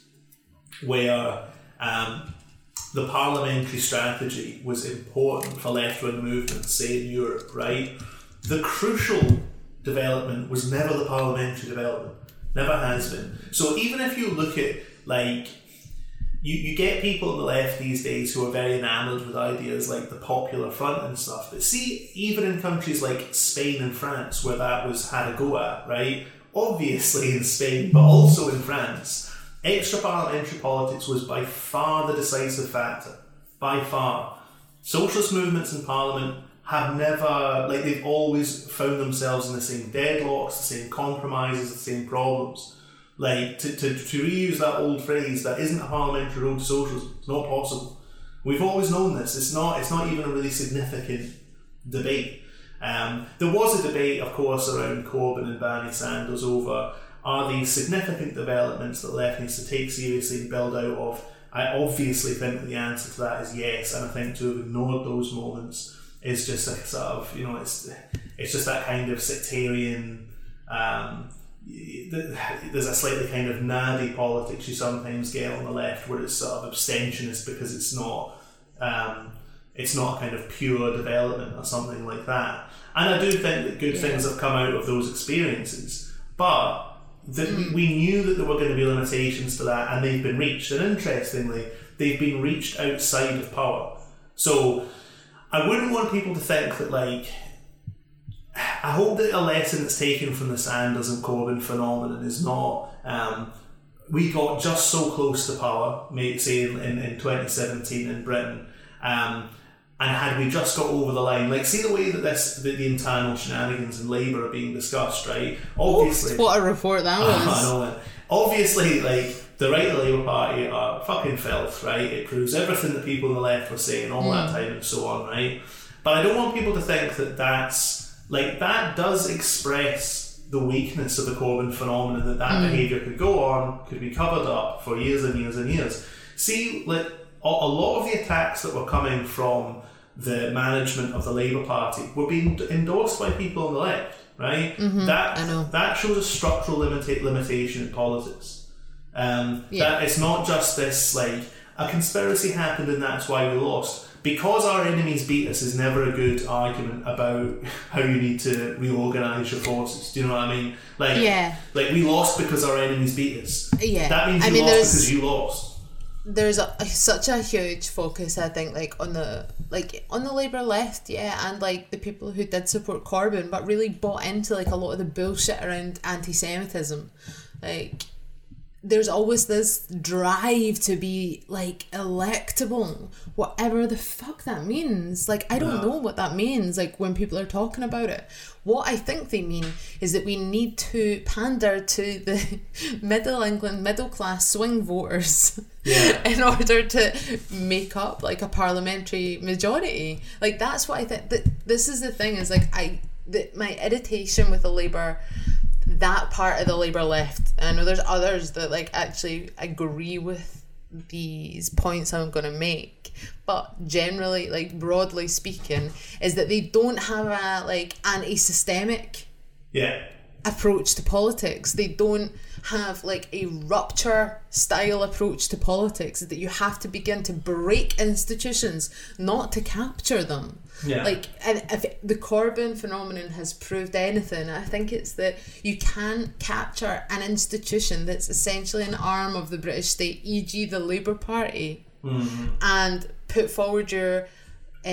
where the parliamentary strategy was important for left-wing movements, say in Europe, right, the crucial development was never the parliamentary development, never has been. So even if you look at you get people on the left these days who are very enamoured with ideas like the Popular Front and stuff, but see, even in countries like Spain and France where that was had a go at, right, obviously in Spain but also in France, extra parliamentary politics was by far the decisive factor, by far. Socialist movements in parliament have never, they've always found themselves in the same deadlocks, the same compromises, the same problems. To reuse that old phrase, that isn't a parliamentary road to socialism. It's not possible. We've always known this. It's not even a really significant debate. There was a debate, of course, around Corbyn and Bernie Sanders over, are these significant developments that the left needs to take seriously and build out of? I obviously think that the answer to that is yes, and I think to have ignored those moments is just a sort of, you know, it's just that kind of sectarian. There's a slightly kind of nerdy politics you sometimes get on the left, where it's sort of abstentionist because it's not a kind of pure development or something like that. And I do think that good things have come out of those experiences, but we knew that there were going to be limitations to that, and they've been reached. And interestingly, they've been reached outside of power. So I wouldn't want people to think that, I hope that a lesson that's taken from the Sanders and Corbyn phenomenon is not, we got just so close to power, say in 2017 in Britain, and had we just got over the line, see the way that the internal shenanigans in Labour are being discussed, right? Obviously, what a report that was. I know it. Obviously, the right of the Labour Party are fucking filth, right? It proves everything that people on the left were saying all that time and so on, right? But I don't want people to think that that's, like, that does express the weakness of the Corbyn phenomenon, that that behaviour could go on, could be covered up for years and years and years. See, like, a lot of the attacks that were coming from the management of the Labour Party were being endorsed by people on the left, right? Mm-hmm. That shows a structural limitation in politics. That it's not just this, like, a conspiracy happened and that's why we lost. Because our enemies beat us is never a good argument about how you need to reorganise your forces. Do you know what I mean? Like, like, we lost because our enemies beat us. Yeah. That means you lost because you lost. There's such a huge focus, I think, on the Labour left, and like the people who did support Corbyn, but really bought into like a lot of the bullshit around anti-Semitism. Like, there's always this drive to be like electable, whatever the fuck that means. Like, I don't know what that means. Like, when people are talking about it, what I think they mean is that we need to pander to the middle England, middle class swing voters in order to make up like a parliamentary majority. Like, that's what I think. This is the thing, is like my irritation with that part of the Labour left. I know there's others that like actually agree with these points I'm going to make, but generally, like, broadly speaking, is that they don't have a like anti-systemic approach to politics. They don't have like a rupture style approach to politics, that you have to begin to break institutions, not to capture them. Like, and if the Corbyn phenomenon has proved anything, I think it's that you can capture an institution that's essentially an arm of the British state, e.g. the Labour Party, and put forward your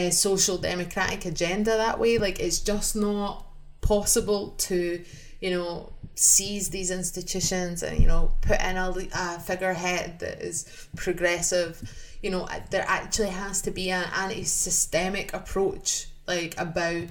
social democratic agenda that way. Like, it's just not possible to, you know, seize these institutions and, you know, put in a figurehead that is progressive. You know, there actually has to be an anti-systemic approach, like, about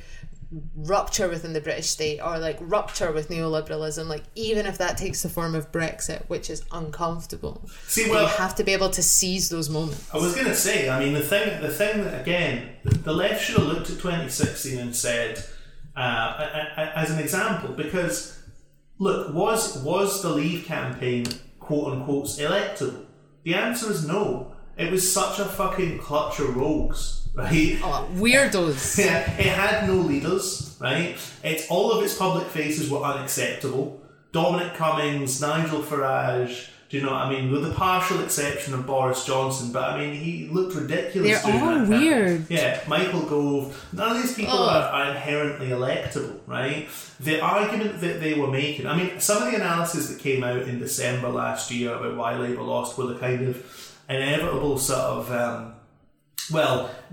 rupture within the British state, or like rupture with neoliberalism, like, even if that takes the form of Brexit, which is uncomfortable. See, well, you have to be able to seize those moments. I was going to say, I mean, the thing that, again, the left should have looked at 2016 and said, as an example, because, look, was the Leave campaign quote-unquote electable? The answer is no. It was such a fucking clutch of rogues, right? Oh, weirdos. It had no leaders, right? All of its public faces were unacceptable. Dominic Cummings, Nigel Farage, do you know what I mean? With the partial exception of Boris Johnson, but I mean, he looked ridiculous. They're all that weird. Michael Gove. None of these people are inherently electable, right? The argument that they were making, I mean, some of the analysis that came out in December last year about why Labour lost were the kind of inevitable sort of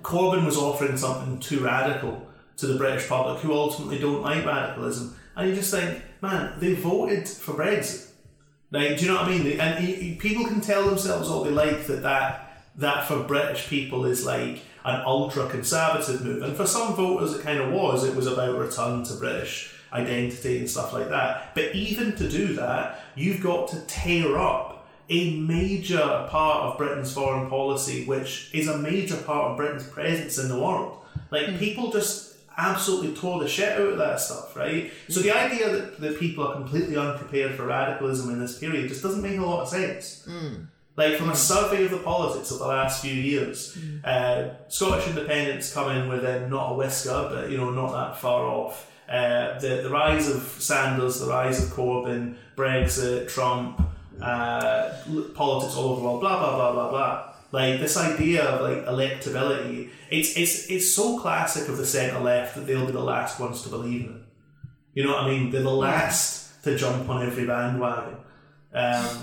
Corbyn was offering something too radical to the British public, who ultimately don't like radicalism, and you just think, man, they voted for Brexit. Like, do you know what I mean? And people can tell themselves all they like that for British people is like an ultra conservative move, and for some voters it kind of was. It was about return to British identity and stuff like that. But even to do that, you've got to tear up a major part of Britain's foreign policy, which is a major part of Britain's presence in the world. Like, people just absolutely tore the shit out of that stuff, right? So the idea that people are completely unprepared for radicalism in this period just doesn't make a lot of sense. Like, from a survey of the politics of the last few years, Scottish independence come in with not a whisker, but, you know, not that far off. The rise of Sanders, the rise of Corbyn, Brexit, Trump, politics all over the world, blah blah blah blah blah. Like, this idea of like electability, it's so classic of the centre left that they'll be the last ones to believe in it. You know what I mean? They're the last to jump on every bandwagon. Like,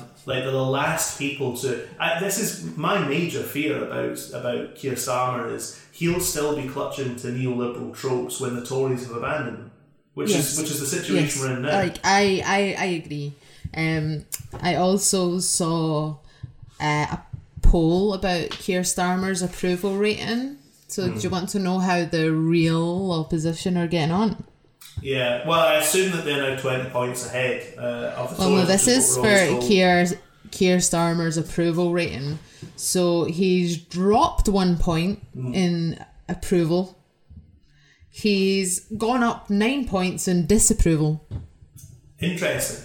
they're the last people to. This is my major fear about Keir Starmer, is he'll still be clutching to neoliberal tropes when the Tories have abandoned him, which is the situation we're in now. Like, I agree. I also saw a poll about Keir Starmer's approval rating. So do you want to know how the real opposition are getting on? Yeah, well, I assume that they're now 20 points ahead of the Tories. Well, no, this is for Keir Keir Starmer's approval rating. So he's dropped 1 point in approval. He's gone up 9 points in disapproval. Interesting.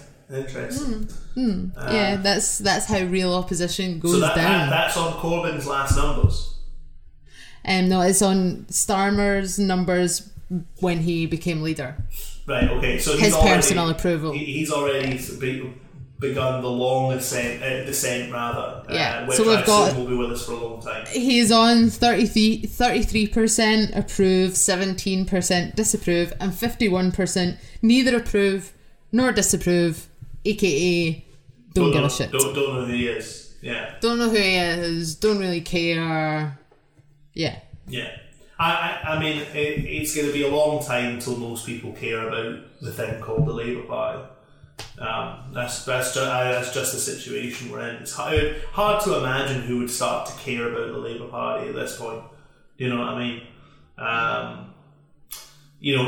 Yeah, that's how real opposition goes down. That's on Corbyn's last numbers. No, it's on Starmer's numbers when he became leader. Right. Okay. So his personal approval. He's already begun the long descent rather. Yeah. Which so we've got. Will be with us for a long time. He's on 33% approve, 17% disapprove, and 51% neither approve nor disapprove. AKA don't give a shit. Don't know who he is. Yeah. Don't know who he is. Don't really care. Yeah. Yeah. I mean, it's going to be a long time till most people care about the thing called the Labour Party. That's just the situation we're in. It's hard to imagine who would start to care about the Labour Party at this point. You know what I mean?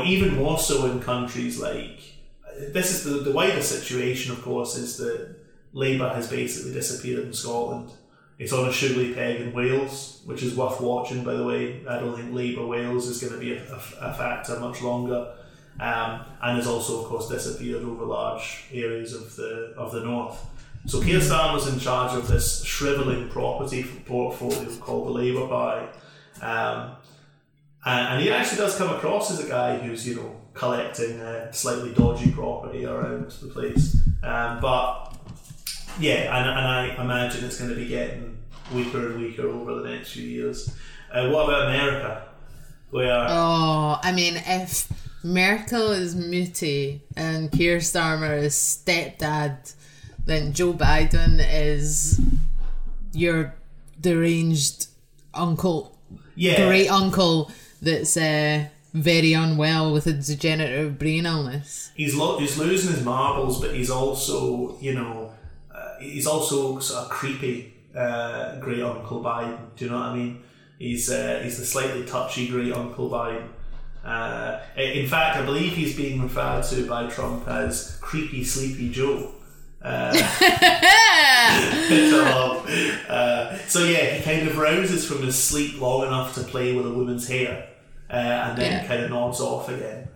Even more so in countries like. This is the wider situation, of course, is that Labour has basically disappeared in Scotland. It's on a shoogly peg in Wales, which is worth watching, by the way. I don't think Labour Wales is going to be a factor much longer. And has also, of course, disappeared over large areas of the north. So Keir Starmer's in charge of this shrivelling property portfolio called the Labour Party. And he actually does come across as a guy who's, collecting slightly dodgy property around the place, but yeah, and I imagine it's going to be getting weaker and weaker over the next few years. What about America? If Merkel is Mutti and Keir Starmer is stepdad, then Joe Biden is your deranged uncle, great uncle that's. Very unwell with a degenerative brain illness. He's losing his marbles, but he's also, sort of creepy great Uncle Biden. Do you know what I mean? He's the slightly touchy great Uncle Biden. In fact, I believe he's being referred to by Trump as creepy sleepy Joe. He kind of rouses from his sleep long enough to play with a woman's hair. And then kind of nods off again.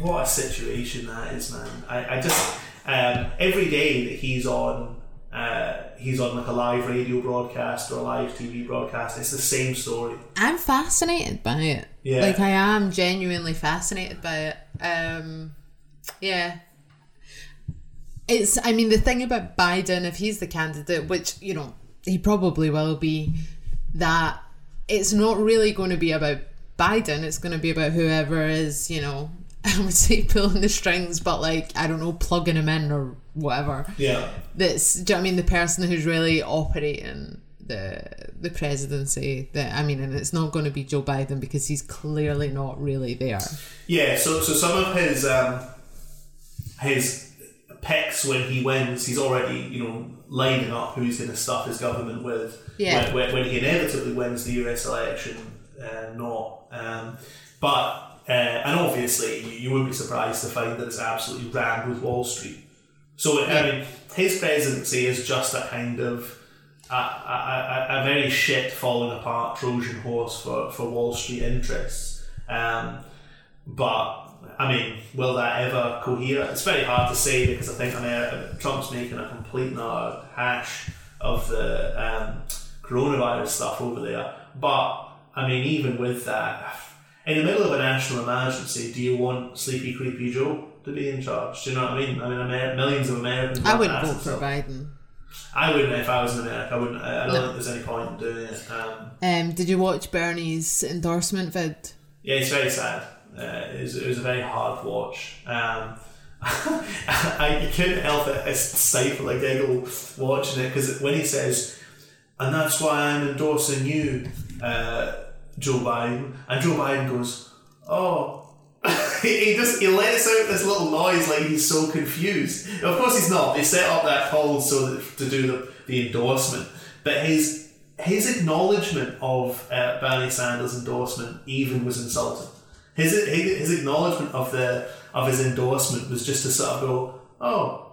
What a situation that is, man. I just every day that he's on like a live radio broadcast or a live TV broadcast, it's the same story. I'm fascinated by it. Yeah. I am genuinely fascinated by it. The thing about Biden, if he's the candidate, which, he probably will be, that it's not really going to be about Biden. It's going to be about whoever is, I would say pulling the strings, but plugging him in or whatever. Yeah. That's, the person who's really operating the presidency. And it's not going to be Joe Biden because he's clearly not really there. Yeah. So some of his picks when he wins, he's already, lining up who he's going to stuff his government with. Yeah. When he inevitably wins the US election, and obviously you wouldn't be surprised to find that it's absolutely rammed with Wall Street. So his presidency is just a kind of a very shit falling apart Trojan horse for Wall Street interests. Will that ever cohere? It's very hard to say because I think Trump's making a complete hash of the coronavirus stuff over there. But, even with that, in the middle of a national emergency, do you want Sleepy Creepy Joe to be in charge? Do you know what I mean? Millions of Americans... I wouldn't vote for Biden. I wouldn't if I was in America. I wouldn't. I don't think there's any point in doing it. Did you watch Bernie's endorsement vid? Yeah, it's very sad. It was a very hard watch. I couldn't help it. I stifle a giggle watching it because when he says, "And that's why I'm endorsing you, Joe Biden," and Joe Biden goes, "Oh," he lets out this little noise like he's so confused. Now, of course, he's not. They set up that call so that, to do the endorsement, but his acknowledgement of Bernie Sanders' endorsement even was insulting. His acknowledgement of his endorsement was just to sort of go, "Oh,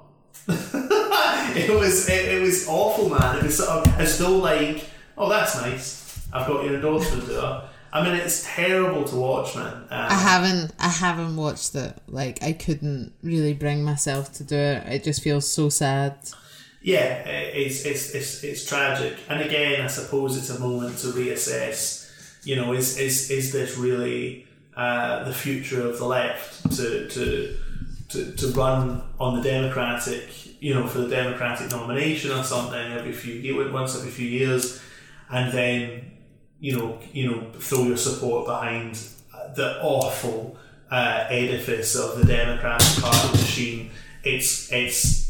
It was awful, man. It was sort of as though like, oh, that's nice, I've got your endorsement there. I mean, it's terrible to watch, man. I haven't watched it. Like, I couldn't really bring myself to do it. It just feels so sad. Yeah, it's tragic. And again, I suppose it's a moment to reassess. You know, is this really the future of the left to run on the Democratic, you know, for the Democratic nomination or something once every few years, and then you know, throw your support behind the awful edifice of the Democratic Party machine. It's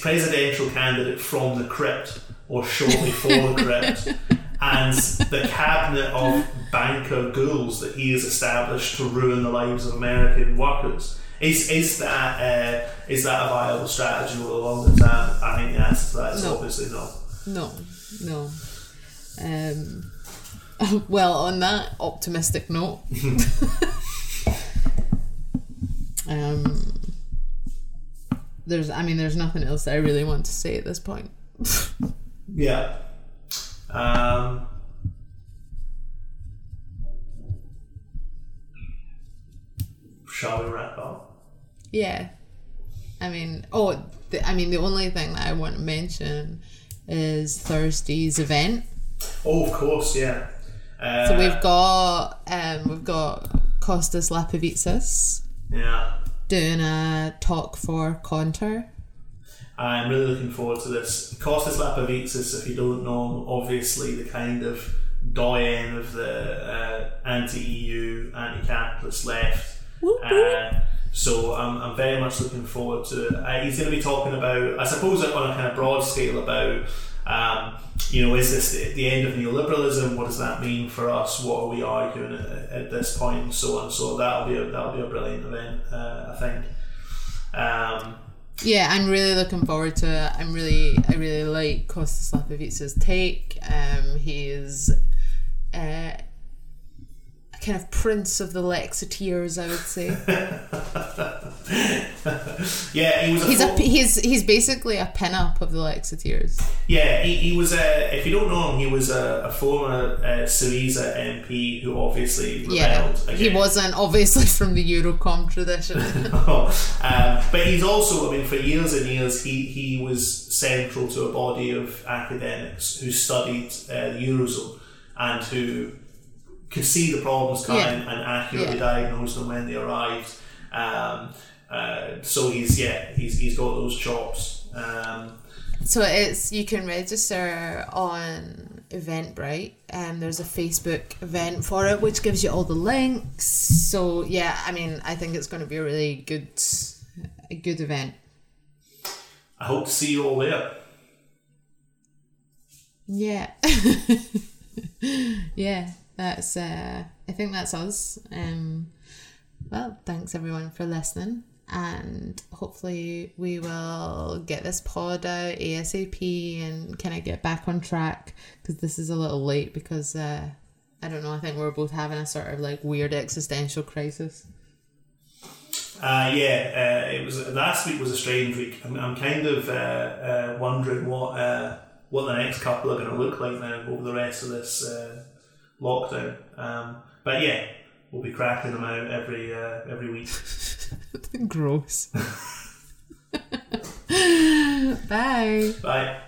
presidential candidate from the crypt or shortly for the crypt, and the cabinet of banker ghouls that he has established to ruin the lives of American workers. Is that a viable strategy over the longer term? I think the answer to that is obviously not. No. Well, on that optimistic note, there's nothing else that I really want to say at this point. Yeah. Shall we wrap up? Yeah. The only thing that I want to mention is Thursday's event. Oh, of course, yeah. So we've got Costas Lapavitsas. Yeah. Doing a talk for Contour. I'm really looking forward to this. Costas Lapavitsas, if you don't know him, obviously the kind of doyen of the anti-EU, anti-capitalist left. So I'm very much looking forward to it. He's going to be talking about, I suppose, on a kind of broad scale about is this the end of neoliberalism? What does that mean for us? What are we arguing at this point, and so on? So that'll be a brilliant event, I think. Yeah, I'm really looking forward to it. I really like Costas Lapavitsas' take. He's a kind of prince of the Lexiteers, I would say. Yeah, he's basically a pin-up of the Lexiteers. Yeah, he was a, if you don't know him, he was a former Syriza MP who obviously rebelled. Yeah, again. He wasn't obviously from the Eurocom tradition. But he's also, for years and years, he was central to a body of academics who studied the Eurozone and who could see the problems coming and accurately diagnose them when they arrived. So he's got those chops. So you can register on Eventbrite, and there's a Facebook event for it, which gives you all the links. So I think it's going to be a really good event. I hope to see you all there. Yeah. Yeah. That's I think that's us. Well, thanks everyone for listening, and hopefully we will get this pod out ASAP and kind of get back on track, because this is a little late because I don't know, I think we're both having a sort of like weird existential crisis. It was last week was a strange week. I'm kind of wondering what the next couple are going to look like now over the rest of this lockdown, but yeah, we'll be cracking them out every week. Gross. Bye.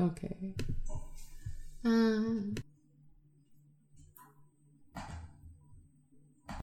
Okay.